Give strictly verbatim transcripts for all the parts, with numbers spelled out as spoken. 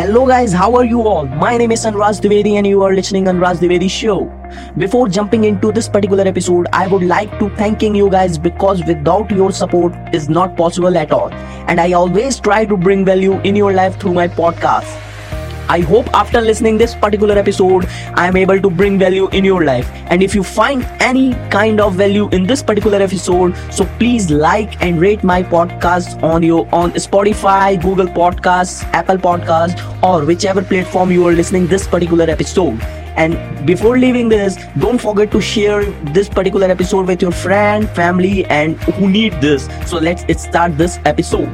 Hello guys, how are you all? My name is Anuraj Divedi and you are listening to Anuraj Divedi Show. Before jumping into this particular episode, I would like to thanking you guys because without your support is not possible at all. And I always try to bring value in your life through my podcast. I hope after listening this particular episode, I am able to bring value in your life. And if you find any kind of value in this particular episode, so please like and rate my podcast on your on Spotify, Google Podcasts, Apple Podcasts, or whichever platform you are listening this particular episode. And before leaving this, don't forget to share this particular episode with your friend, family, and who need this. So let's start this episode.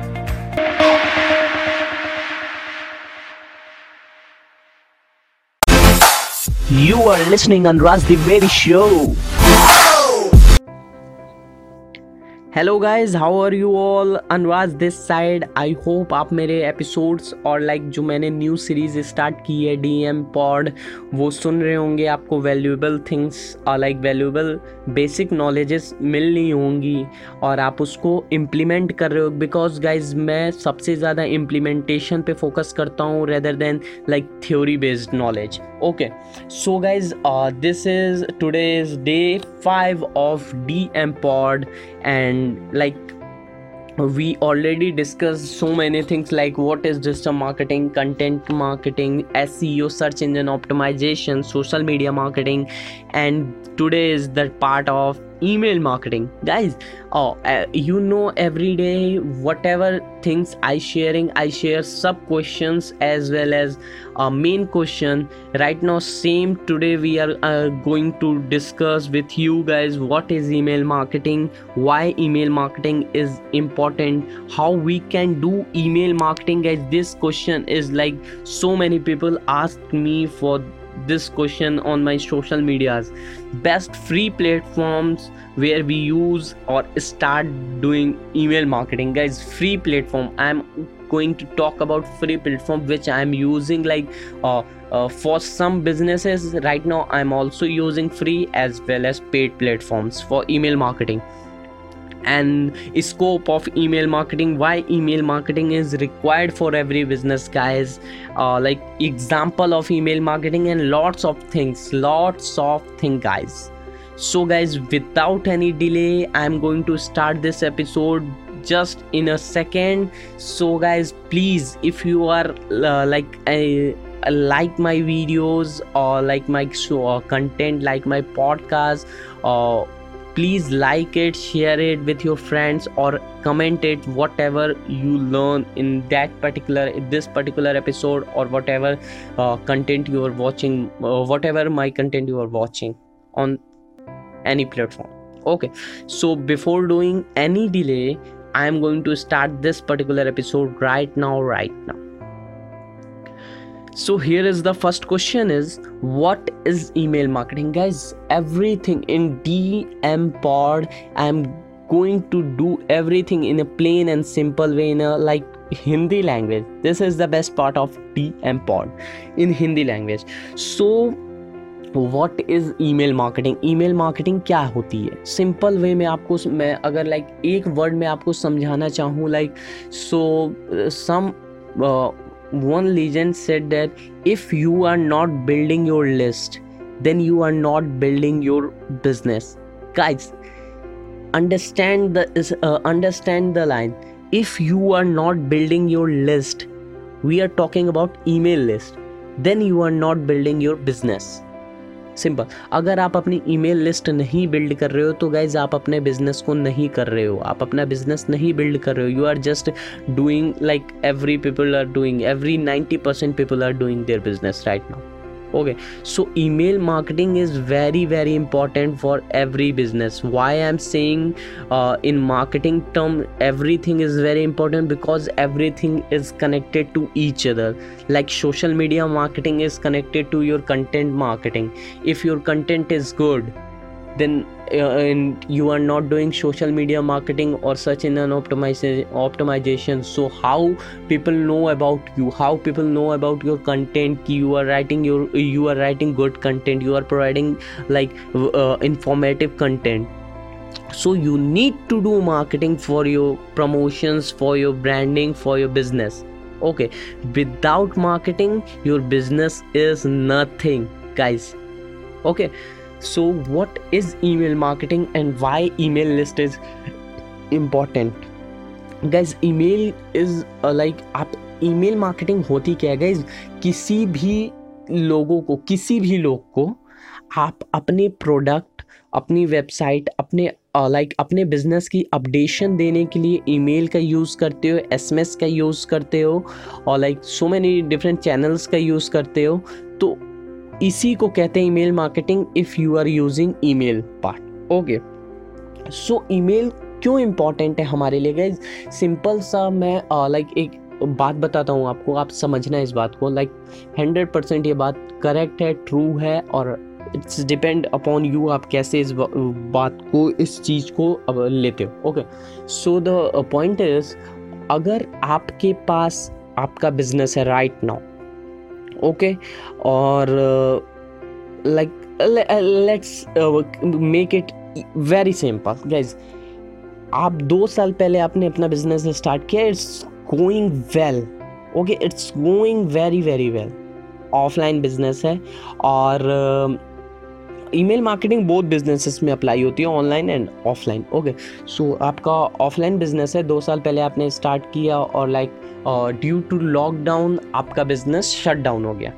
You are listening on Raj The Baby Show. Hello guys, how are you all? Anuraj this side. I hope आप मेरे episodes और like जो मैंने new series start की है DM pod वो सुन रहे होंगे, आपको वैल्यूएबल थिंग्स और लाइक वैल्यूएबल बेसिक नॉलेजेस मिल रही होंगी और आप उसको इम्प्लीमेंट कर रहे हो. बिकॉज गाइज मैं सबसे ज़्यादा इम्प्लीमेंटेशन पे फोकस करता हूँ rather than like theory based knowledge. Okay so guys this is today's day five of DM pod and like we already discussed so many things like what is digital marketing, content marketing, S E O, search engine optimization, social media marketing, and today is the part of email marketing. Guys, oh uh, you know every day whatever things I sharing, I share sub questions as well as a uh, main question right now. Same today we are uh, going to discuss with you guys what is email marketing, why email marketing is important, how we can do email marketing. Guys, this question is like so many people asked me for this question on my social medias. Best free platforms where we use or start doing email marketing. Guys, free platform, I'm going to talk about free platform which I'm using like uh, uh, for some businesses right now. I'm also using free as well as paid platforms for email marketing and scope of email marketing, why email marketing is required for every business. Guys, uh, like example of email marketing and lots of things, lots of things guys. So guys, without any delay, I'm going to start this episode just in a second. So guys, please, if you are uh, like a uh, like my videos or like my show or content, like my podcast, or uh, please like it, share it with your friends or comment it whatever you learn in that particular this particular episode or whatever uh, content you are watching, uh, whatever my content you are watching on any platform. Okay, so before doing any delay, I am going to start this particular episode right now, right now. So here is the first question is, what is email marketing? Guys, everything in D M pod, I'm going to do everything in a plain and simple way in a like Hindi language. This is the best part of D M pod in Hindi language. So what is email marketing? email marketing क्या होती है? Simple way में आपको मैं अगर like एक word में आपको समझाना चाहूँ like so some one legend said that if you are not building your list, then you are not building your business. Guys, understand the uh, understand the line. If you are not building your list, we are talking about email list, then you are not building your business. Simple, अगर आप अपनी email list नहीं build कर रहे हो तो guys आप अपने बिजनेस को नहीं कर रहे हो, आप अपना बिजनेस नहीं बिल्ड कर रहे हो. You are just doing like every people are doing, every ninety percent people are doing their business right now. Okay, so email marketing is very very important for every business. Why I am saying in marketing term everything is very important because everything is connected to each other. Like social media marketing is connected to your content marketing. If your content is good, then uh, and you are not doing social media marketing or search engine optimization. So how people know about you, how people know about your content, you are writing your you are writing good content, you are providing like uh, informative content. So you need to do marketing for your promotions, for your branding, for your business. Okay, without marketing, your business is nothing, guys. Okay, so what is email marketing and why email list is important? Guys, email is uh, like आप email marketing होती क्या है guys? किसी भी लोगों को, किसी भी लोग को आप अपने प्रोडक्ट, अपनी वेबसाइट, अपने लाइक uh, like, अपने बिजनेस की अपडेशन देने के लिए ईमेल का यूज़ करते हो, एसएमएस का यूज़ करते हो और like so many different channels का यूज़ करते हो. तो इसी को कहते हैं email marketing if you are using email part. Okay, so email क्यों इम्पॉर्टेंट है हमारे लिए गाइज? सिंपल सा मैं लाइक uh, like, एक बात बताता हूँ आपको, आप समझना इस बात को. लाइक हंड्रेड परसेंट ये बात करेक्ट है, ट्रू है और इट्स डिपेंड अपॉन यू आप कैसे इस बात को, इस चीज़ को लेते हो. Okay, so the point is, अगर आपके पास आपका बिजनेस है राइट नाउ, ओके, और like let's make it very simple guys, आप दो साल पहले आपने अपना बिजनेस स्टार्ट किया, it's going well. Okay, it's going very very well, offline business है और ईमेल मार्केटिंग बोथ बिजनेसेस में अप्लाई होती है, online and offline. Okay, so आपका ऑफलाइन बिजनेस है, दो साल पहले आपने स्टार्ट किया और लाइक ड्यू टू लॉकडाउन आपका बिजनेस शट डाउन हो गया.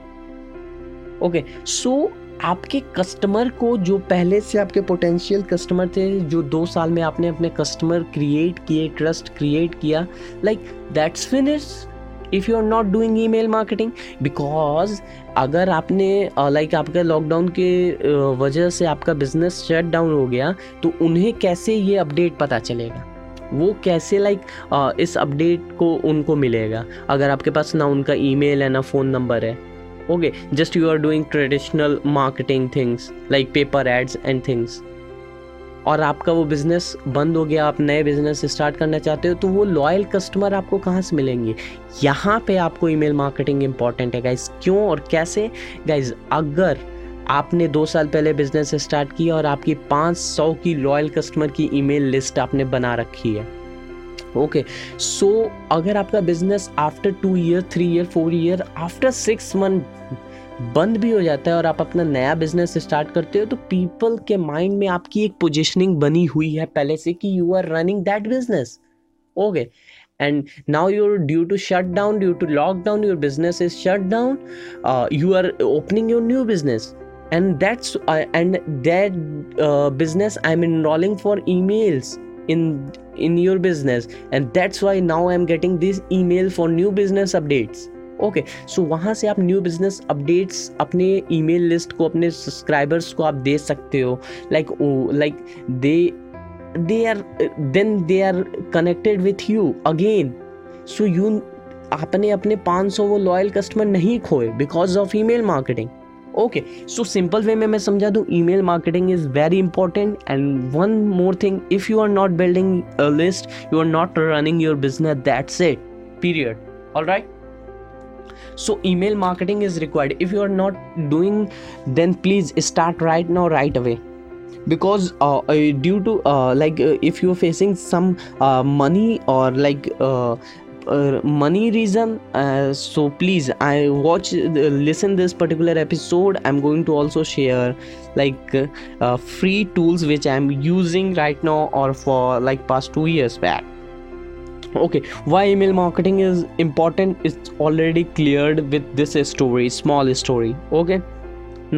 ओके, सो आपके कस्टमर को, जो पहले से आपके पोटेंशियल कस्टमर थे, जो दो साल में आपने अपने कस्टमर क्रिएट किए, ट्रस्ट क्रिएट किया, like that's finished if you are not doing email marketing. Because अगर आपने लाइक आपका लॉकडाउन के वजह से आपका बिजनेस शट डाउन हो गया तो उन्हें कैसे ये अपडेट पता चलेगा, वो कैसे लाइक like, इस अपडेट को उनको मिलेगा अगर आपके पास ना उनका ईमेल है ना फ़ोन नंबर है. Okay, just you are doing traditional marketing things like paper ads and things, और आपका वो बिज़नेस बंद हो गया, आप नए बिज़नेस स्टार्ट करना चाहते हो, तो वो लॉयल कस्टमर आपको कहाँ से मिलेंगे? यहाँ पे आपको ईमेल मार्केटिंग इम्पॉर्टेंट है गाइज़. क्यों और कैसे गाइज़? अगर आपने दो साल पहले बिज़नेस स्टार्ट किया और आपकी पाँच सौ की लॉयल कस्टमर की ईमेल लिस्ट आपने बना रखी है. ओके, सो अगर आपका business after two year, three year, four year, after six month बंद भी हो जाता है और आप अपना नया बिजनेस स्टार्ट करते हो, तो पीपल के माइंड में आपकी एक पोजीशनिंग बनी हुई है पहले से कि you are running that business. Okay, and now your due to shut down, due to lockdown, your business is shut down, you are opening your new business and that's and that business I am enrolling for emails in in your business and that's why now I am getting this email for new business updates. Okay, so वहाँ से आप new business updates अपने email list को, अपने subscribers को आप दे सकते हो. Like like they they are then they are connected with you again. So you आपने अपने पाँच सौ वो लॉयल कस्टमर नहीं खोए because of email marketing. Okay, so simple way में मैं समझा दूँ, email marketing is very important. And one more thing, if you are not building a list, you are not running your business, that's it, period. Alright, so email marketing is required. If you are not doing, then please start right now, right away, because uh, uh, due to uh, like uh, if you are facing some uh, money or like uh, uh, money reason, uh, so please I watch uh, listen this particular episode. I'm going to also share like uh, uh, free tools which I'm using right now or for like past two years back. Okay, why email marketing is important? It's already cleared with this story, small story. Okay,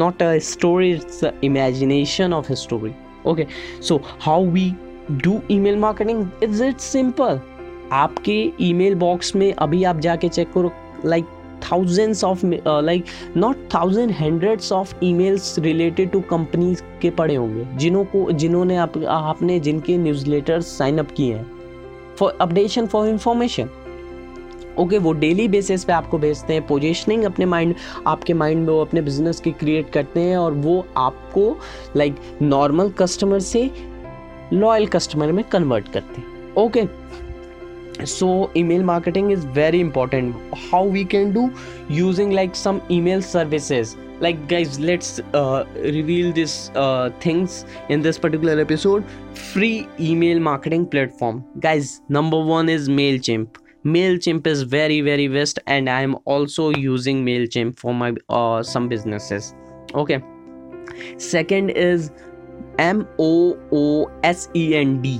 not a story, it's the imagination of a story. Okay, so how we do email marketing is it's simple. आपके email box में अभी आप जाके check करो, like thousands of uh, like not thousand, hundreds of emails related to companies के पड़े होंगे जिनों को जिन्होंने आप आपने जिनके newsletters sign up किए हैं for updation, for information. Okay, वो डेली बेसिस पे आपको भेजते हैं, पोजीशनिंग अपने माइंड, आपके माइंड में वो अपने बिजनेस की क्रिएट करते हैं और वो आपको लाइक नॉर्मल कस्टमर से लॉयल कस्टमर में कन्वर्ट करते हैं. Okay, so email marketing is very important. How we can do using like some email services. Like guys, let's uh, reveal these uh, things in this particular episode. Free email marketing platform. Guys, number one is MailChimp. MailChimp is very very best, and I am also using MailChimp for my uh, some businesses. Okay, second is M O O S E N D.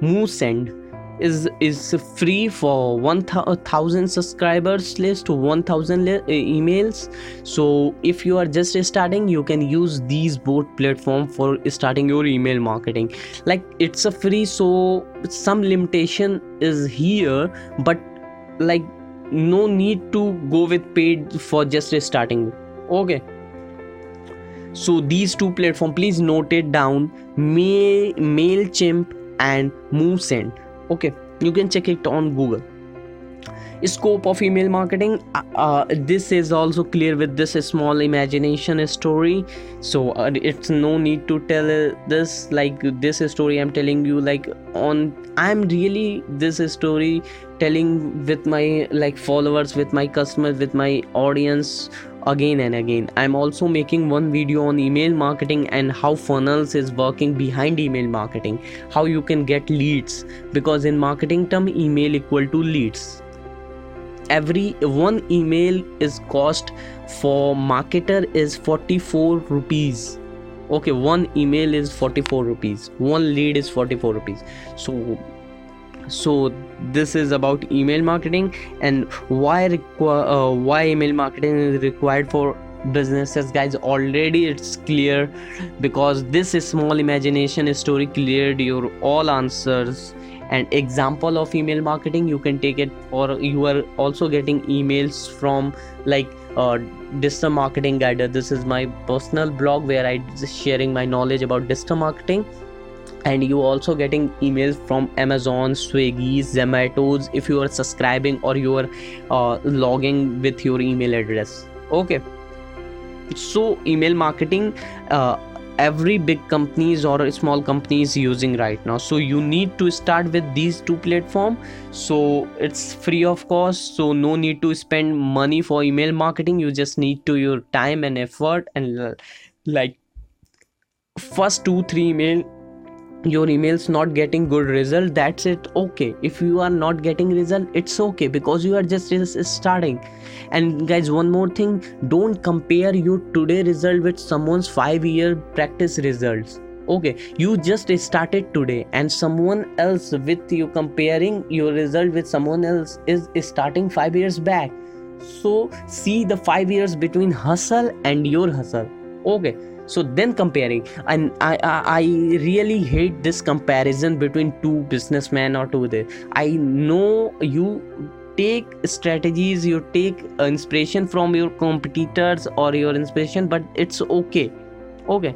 Moosend is is free for one thousand subscribers list to one thousand le- emails. So if you are just starting, you can use these both platform for starting your email marketing. Like, it's a free, so some limitation is here, but like no need to go with paid for just starting. Okay, so these two platform, please note it down, Mail, MailChimp and Moosend. Okay, you can check it on Google. Scope of email marketing, uh, uh, this is also clear with this small imagination story, so uh, it's no need to tell uh, this like this story I'm telling you like on I'm really this story telling with my like followers, with my customers, with my audience again and again. I'm also making one video on email marketing and how funnels is working behind email marketing, how you can get leads, because in marketing term email equal to leads. Every one email is cost for marketer is forty-four rupees. Okay, one email is forty-four rupees, one lead is forty-four rupees. So so this is about email marketing and why requ- uh, why email marketing is required for businesses, guys. Already it's clear, because this small imagination story cleared your all answers and example of email marketing. You can take it, or you are also getting emails from like uh, digital marketing guide. This is my personal blog where I just sharing my knowledge about digital marketing. And you also getting emails from Amazon, Swiggy, Zomatos if you are subscribing or you are uh, logging with your email address. Okay, so email marketing uh, every big companies or small companies using right now. So you need to start with these two platforms. So it's free of cost, so no need to spend money for email marketing. You just need to your time and effort, and uh, like first two three email your emails not getting good result, that's it. Okay, if you are not getting result, it's okay, because you are just, just starting. And guys, one more thing, don't compare your today result with someone's five year practice results. Okay, you just started today and someone else with you comparing your result with someone else is starting five years back. So see the five years between hustle and your hustle. Okay, so then comparing, and I, I I really hate this comparison between two businessmen or two there. I know you take strategies, you take inspiration from your competitors or your inspiration, but it's okay. Okay,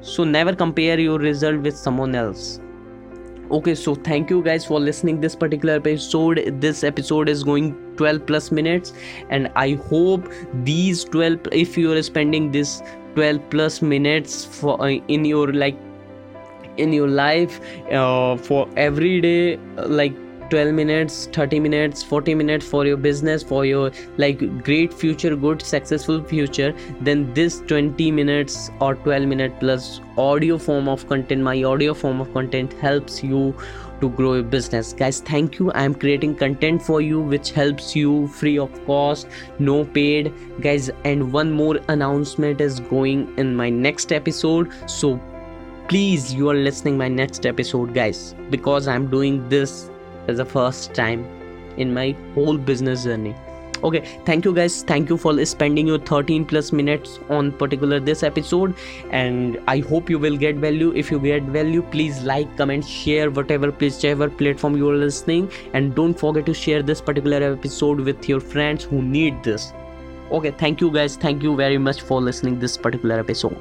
so never compare your result with someone else. Okay, so thank you guys for listening this particular episode. This episode is going twelve plus minutes, and I hope these twelve, if you are spending this twelve plus minutes for uh, in your like in your life uh, for every day, uh, like twelve minutes, thirty minutes, forty minutes for your business, for your like great future, good successful future, then this twenty minutes or twelve minute plus audio form of content, my audio form of content helps you to grow your business. Guys, thank you. I am creating content for you which helps you free of cost, no paid, guys. And one more announcement is going in my next episode, so please you are listening my next episode, guys, because I am doing this as the first time in my whole business journey. Okay, thank you guys, thank you for spending your thirteen plus minutes on particular this episode, and I hope you will get value. If you get value, please like, comment, share, whatever, please whichever platform you are listening, and don't forget to share this particular episode with your friends who need this. Okay, thank you guys, thank you very much for listening this particular episode.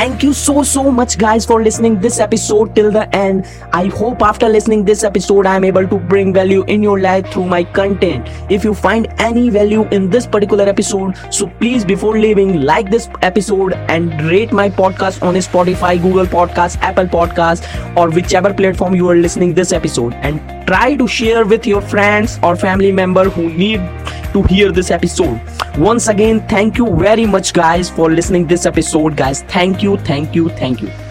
Thank you so so much guys for listening this episode till the end. I hope after listening this episode I am able to bring value in your life through my content. If you find any value in this particular episode, so please before leaving, like this episode and rate my podcast on Spotify, Google Podcasts, Apple Podcasts, or whichever platform you are listening this episode, and try to share with your friends or family member who need to hear this episode. Once again, thank you very much guys for listening this episode. Guys, thank you, thank you, thank you.